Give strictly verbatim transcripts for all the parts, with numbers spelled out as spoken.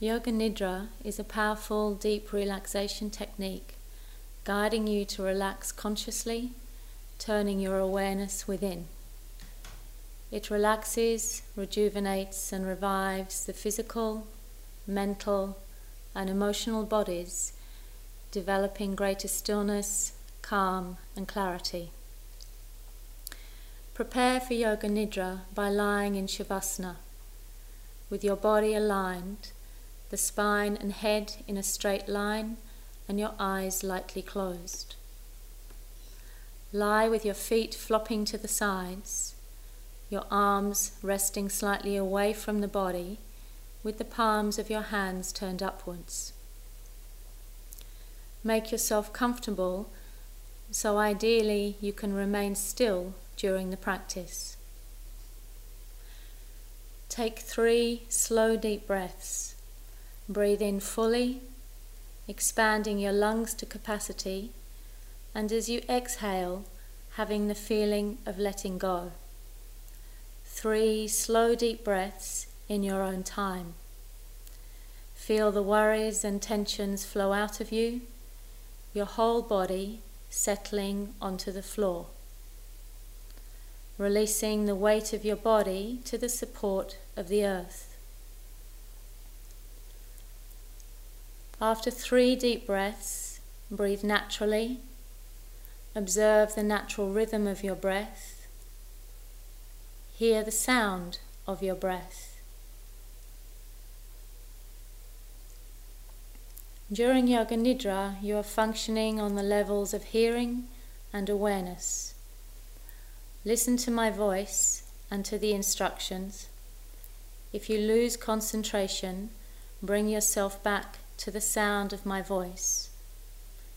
Yoga Nidra is a powerful, deep relaxation technique, guiding you to relax consciously, turning your awareness within. It relaxes, rejuvenates and revives the physical, mental and emotional bodies, developing greater stillness, calm and clarity. Prepare for Yoga Nidra by lying in Shavasana, with your body aligned, the spine and head in a straight line and your eyes lightly closed. Lie with your feet flopping to the sides, your arms resting slightly away from the body, with the palms of your hands turned upwards. Make yourself comfortable, so ideally you can remain still during the practice. Take three slow deep breaths. Breathe in fully, expanding your lungs to capacity, and as you exhale, having the feeling of letting go. Three slow deep breaths in your own time. Feel the worries and tensions flow out of you, your whole body settling onto the floor, releasing the weight of your body to the support of the earth. After three deep breaths, breathe naturally, observe the natural rhythm of your breath, hear the sound of your breath. During Yoga Nidra, you are functioning on the levels of hearing and awareness. Listen to my voice and to the instructions. If you lose concentration, bring yourself back to the sound of my voice,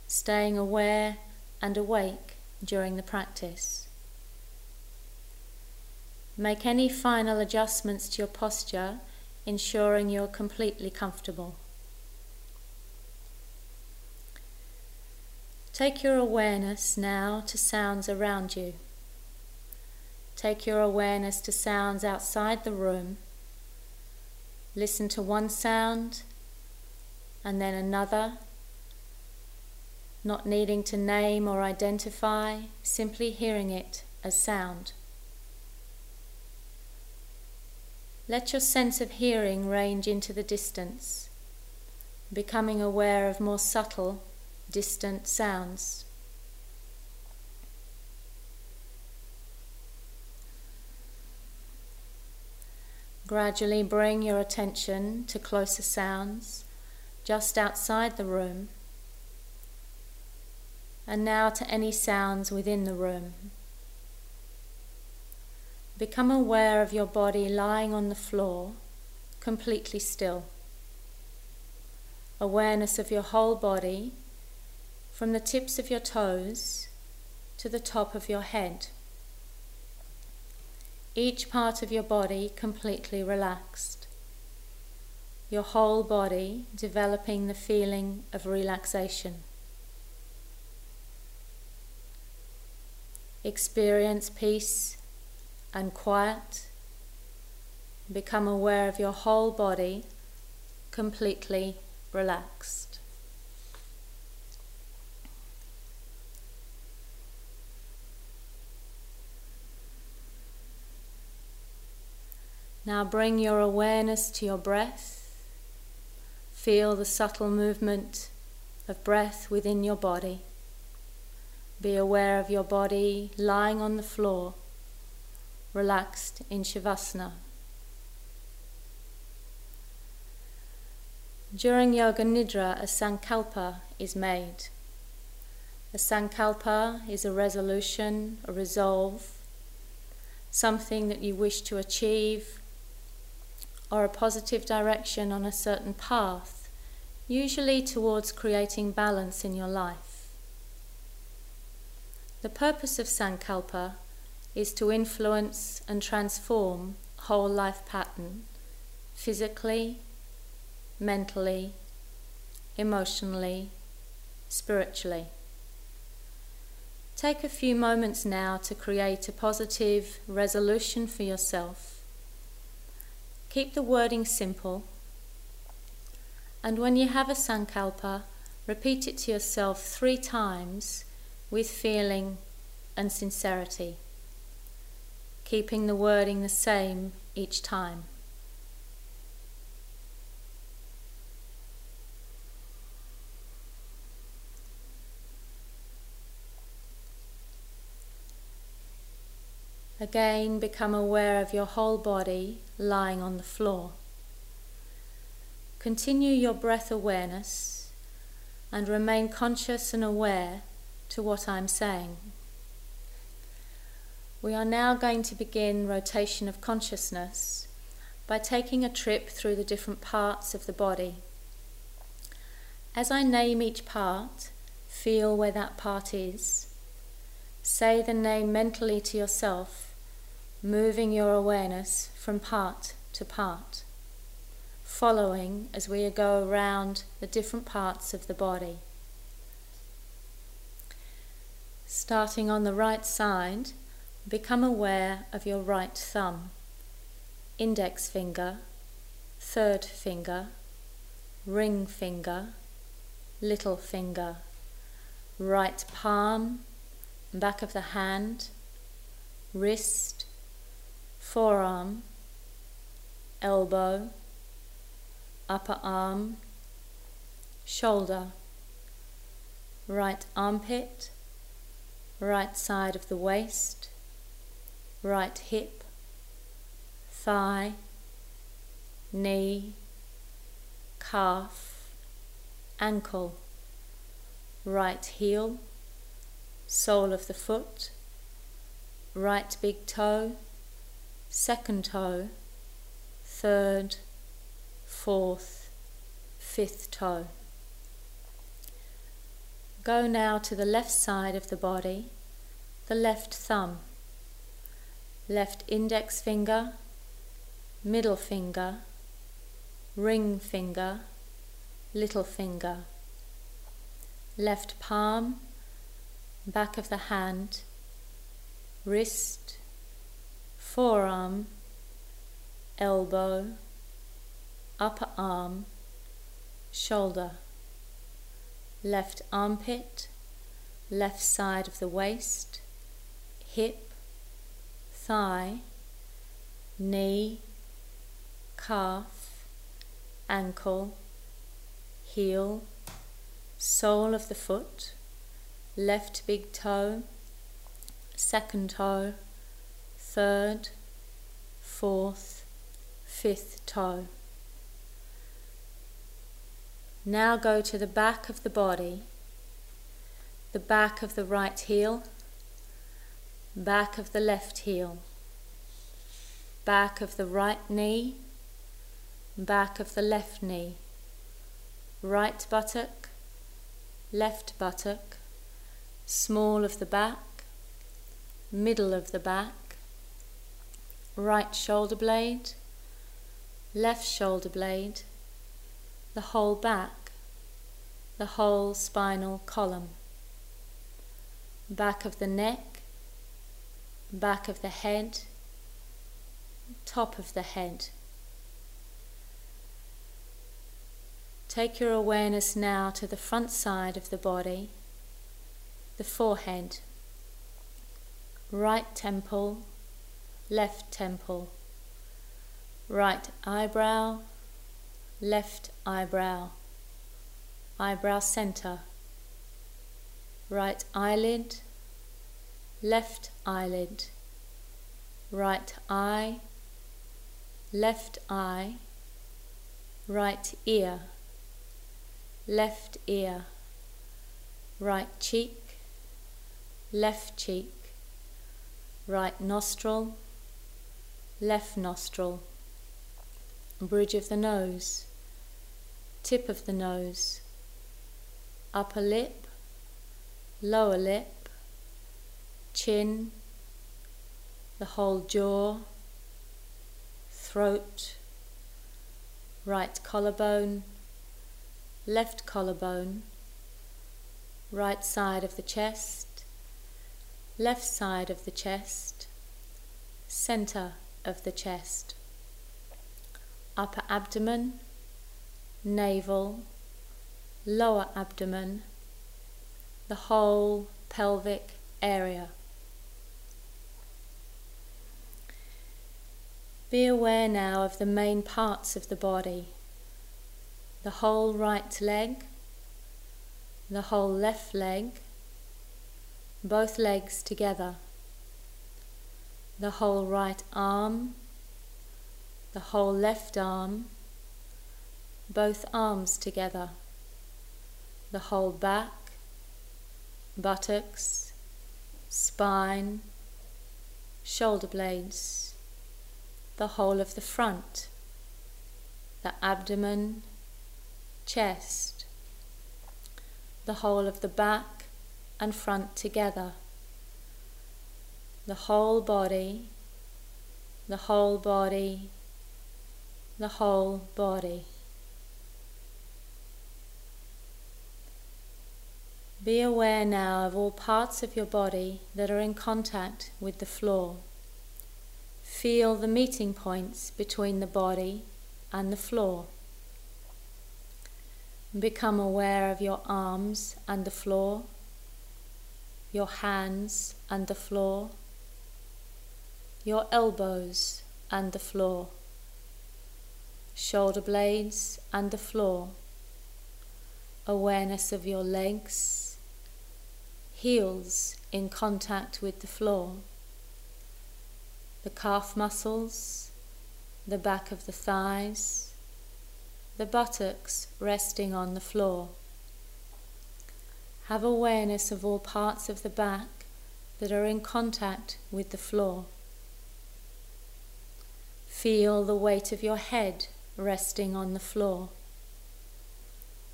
staying aware and awake during the practice. Make any final adjustments to your posture, ensuring you're completely comfortable. Take your awareness now to sounds around you. Take your awareness to sounds outside the room. Listen to one sound and then another, not needing to name or identify, simply hearing it as sound. Let your sense of hearing range into the distance, becoming aware of more subtle, distant sounds. Gradually bring your attention to closer sounds just outside the room, and now to any sounds within the room. Become aware of your body lying on the floor, completely still. Awareness of your whole body, from the tips of your toes to the top of your head. Each part of your body completely relaxed, your whole body developing the feeling of relaxation. Experience peace and quiet. Become aware of your whole body completely relaxed. Now bring your awareness to your breath. Feel the subtle movement of breath within your body. Be aware of your body lying on the floor, relaxed in Shavasana. During Yoga Nidra, a Sankalpa is made. A Sankalpa is a resolution, a resolve, something that you wish to achieve, or a positive direction on a certain path, usually towards creating balance in your life. The purpose of Sankalpa is to influence and transform whole life pattern, physically, mentally, emotionally, spiritually. Take a few moments now to create a positive resolution for yourself. Keep the wording simple And when you have a sankalpa, repeat it to yourself three times with feeling and sincerity, keeping the wording the same each time. Again, become aware of your whole body lying on the floor. Continue your breath awareness and remain conscious and aware to what I'm saying. We are now going to begin rotation of consciousness by taking a trip through the different parts of the body. As I name each part, feel where that part is. Say the name mentally to yourself, moving your awareness from part to part, following as we go around the different parts of the body. Starting on the right side, become aware of your right thumb, index finger, third finger, ring finger, little finger, right palm, back of the hand, wrist, forearm, elbow, upper arm, shoulder, right armpit, right side of the waist, right hip, thigh, knee, calf, ankle, right heel, sole of the foot, right big toe, second toe, third, fourth, fifth toe. Go now to the left side of the body, the left thumb, left index finger, middle finger, ring finger, little finger, left palm, back of the hand, wrist, forearm, elbow, upper arm, shoulder, left armpit, left side of the waist, hip, thigh, knee, calf, ankle, heel, sole of the foot, left big toe, second toe, third, fourth, fifth toe. Now go to the back of the body, the back of the right heel, back of the left heel, back of the right knee, back of the left knee, right buttock, left buttock, small of the back, middle of the back, right shoulder blade, left shoulder blade, the whole back, the whole spinal column, back of the neck, back of the head, top of the head. Take your awareness now to the front side of the body, the forehead, right temple, left temple, right eyebrow, left eyebrow, eyebrow center, right eyelid, left eyelid, right eye, left eye, right ear, left ear, right cheek, left cheek, right nostril, left nostril, bridge of the nose, tip of the nose, upper lip, lower lip, chin, the whole jaw, throat, right collarbone, left collarbone, right side of the chest, left side of the chest, center of the chest, upper abdomen, navel, lower abdomen, the whole pelvic area. Be aware now of the main parts of the body, the whole right leg, the whole left leg, both legs together, the whole right arm, the whole left arm, both arms together, the whole back, buttocks, spine, shoulder blades, the whole of the front, the abdomen, chest, the whole of the back and front together, the whole body, the whole body, the whole body. Be aware now of all parts of your body that are in contact with the floor. Feel the meeting points between the body and the floor. Become aware of your arms and the floor, your hands and the floor, your elbows and the floor, shoulder blades and the floor, awareness of your legs, heels in contact with the floor, the calf muscles, the back of the thighs, the buttocks resting on the floor. Have awareness of all parts of the back that are in contact with the floor. Feel the weight of your head resting on the floor.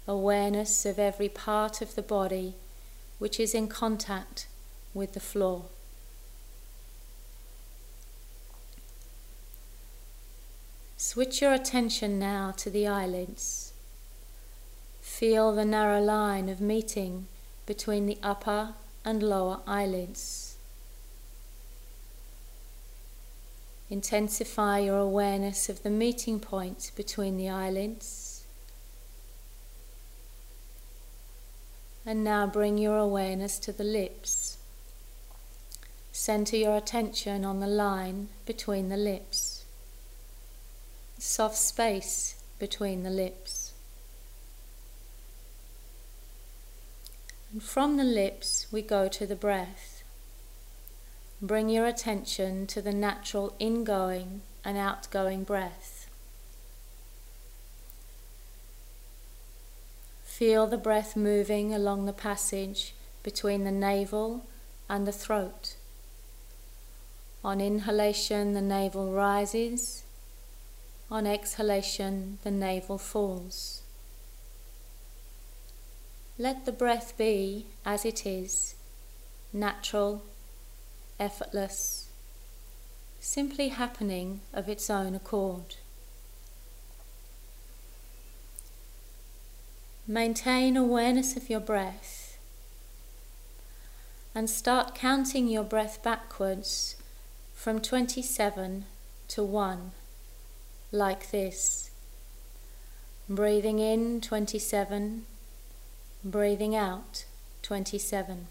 Awareness of every part of the body which is in contact with the floor. Switch your attention now to the eyelids. Feel the narrow line of meeting between the upper and lower eyelids. Intensify your awareness of the meeting point between the eyelids. And now bring your awareness to the lips. Center your attention on the line between the lips. Soft space between the lips. And from the lips we go to the breath. Bring your attention to the natural ingoing and outgoing breath. Feel the breath moving along the passage between the navel and the throat. On inhalation, the navel rises. On exhalation, the navel falls. Let the breath be as it is, natural, effortless, simply happening of its own accord. Maintain awareness of your breath and start counting your breath backwards from twenty-seven to one. Like this, breathing in twenty-seven, breathing out twenty-seven,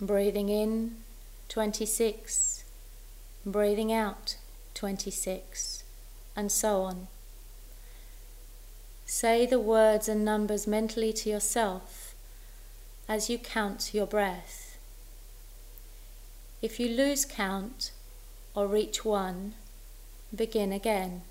breathing in twenty-six, breathing out twenty-six, and so on. Say the words and numbers mentally to yourself as you count your breath. If you lose count or reach one, begin again.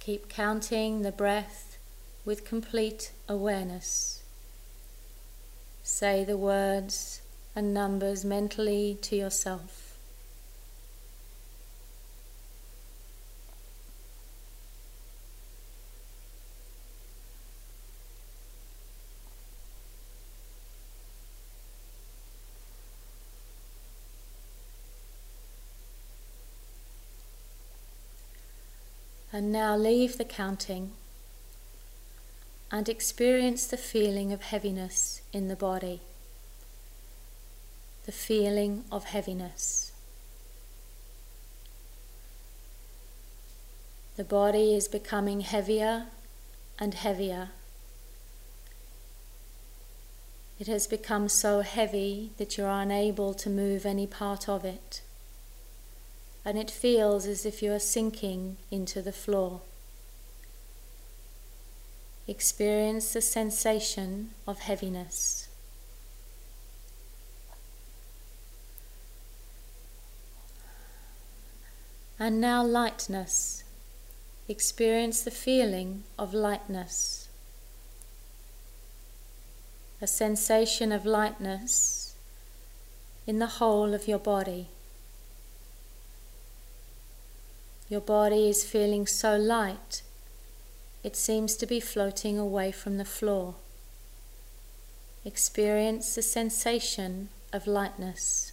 Keep counting the breath with complete awareness. Say the words and numbers mentally to yourself. And now leave the counting and experience the feeling of heaviness in the body. The feeling of heaviness. The body is becoming heavier and heavier. It has become so heavy that you are unable to move any part of it, and it feels as if you are sinking into the floor. Experience the sensation of heaviness. And now lightness. Experience the feeling of lightness. A sensation of lightness in the whole of your body. Your body is feeling so light it seems to be floating away from the floor. Experience the sensation of lightness.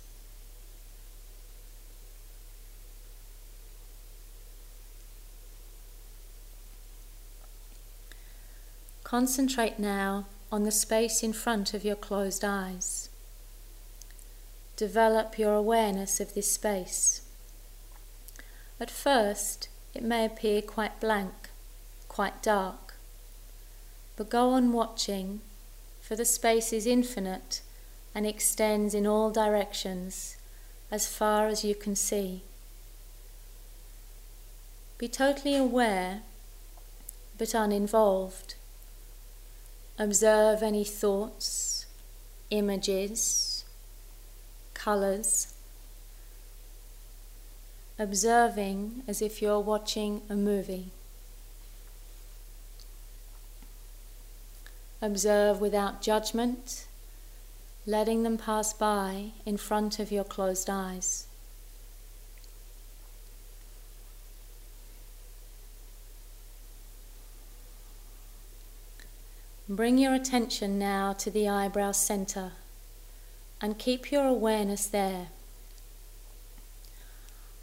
Concentrate now on the space in front of your closed eyes. Develop your awareness of this space. At first, it may appear quite blank, quite dark, but go on watching, for the space is infinite and extends in all directions as far as you can see. Be totally aware but uninvolved. Observe any thoughts, images, colours, observing as if you're watching a movie. Observe without judgment, letting them pass by in front of your closed eyes. Bring your attention now to the eyebrow center and keep your awareness there.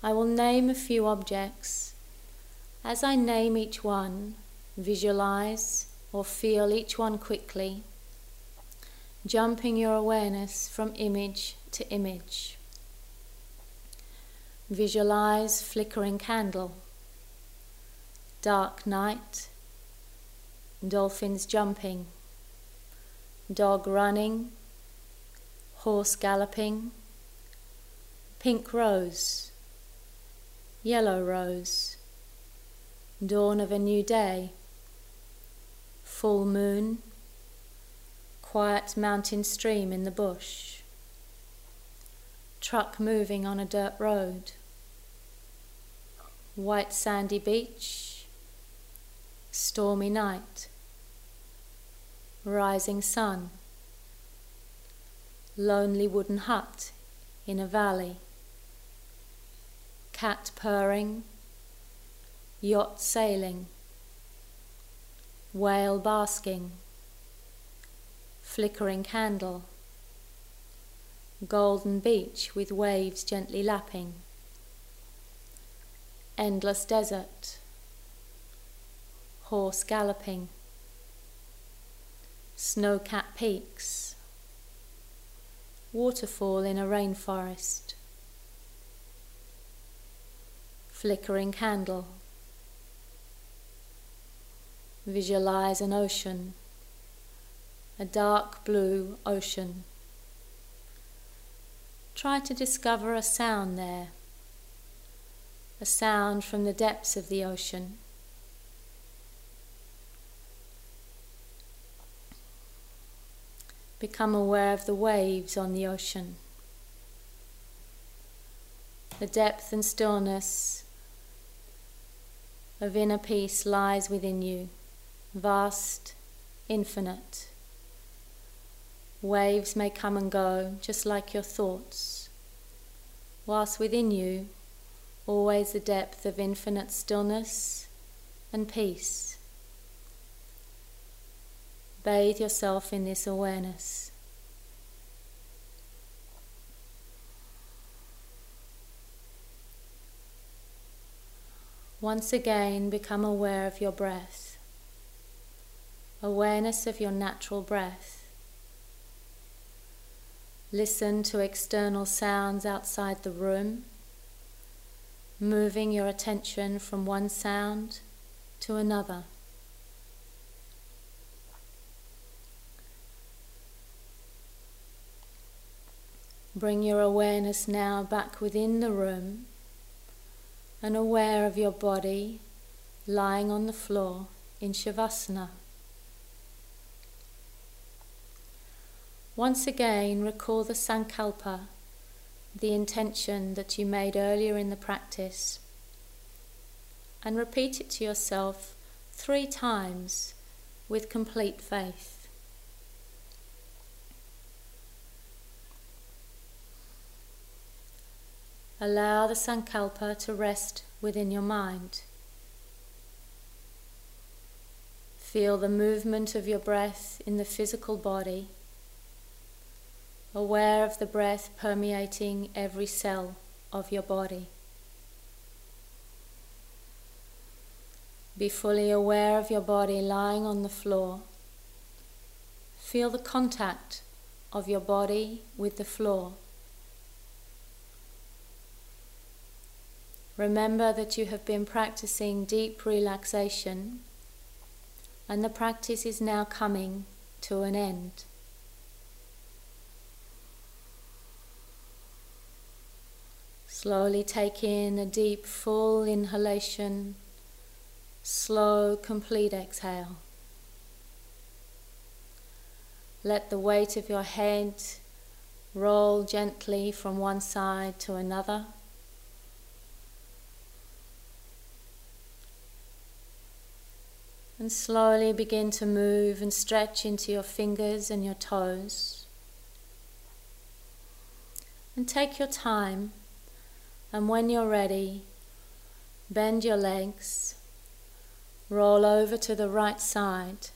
I will name a few objects. As I name each one, visualize or feel each one quickly, jumping your awareness from image to image. Visualize flickering candle, dark night, dolphins jumping, dog running, horse galloping, pink rose, yellow rose, dawn of a new day, full moon, quiet mountain stream in the bush, truck moving on a dirt road, white sandy beach, stormy night, rising sun, lonely wooden hut in a valley, cat purring, yacht sailing, whale basking, flickering candle, golden beach with waves gently lapping, endless desert, horse galloping, snow-capped peaks, waterfall in a rainforest, flickering candle. Visualize an ocean, a dark blue ocean. Try to discover a sound there, a sound from the depths of the ocean. Become aware of the waves on the ocean, the depth and stillness of inner peace lies within you. Vast, infinite. Waves may come and go, just like your thoughts, whilst within you, always the depth of infinite stillness and peace. Bathe yourself in this awareness. Once again, become aware of your breath, awareness of your natural breath. Listen to external sounds outside the room, moving your attention from one sound to another. Bring your awareness now back within the room and aware of your body lying on the floor in Shavasana. Once again, recall the Sankalpa, the intention that you made earlier in the practice, and repeat it to yourself three times with complete faith. Allow the Sankalpa to rest within your mind. Feel the movement of your breath in the physical body, aware of the breath permeating every cell of your body. Be fully aware of your body lying on the floor. Feel the contact of your body with the floor. Remember that you have been practicing deep relaxation, and the practice is now coming to an end. Slowly take in a deep, full inhalation, slow, complete exhale. Let the weight of your head roll gently from one side to another. And slowly begin to move and stretch into your fingers and your toes. And take your time. And when you're ready, bend your legs, roll over to the right side.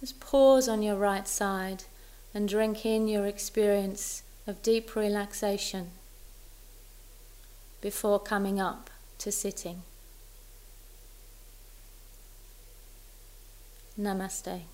Just pause on your right side and drink in your experience of deep relaxation before coming up to sitting. Namaste.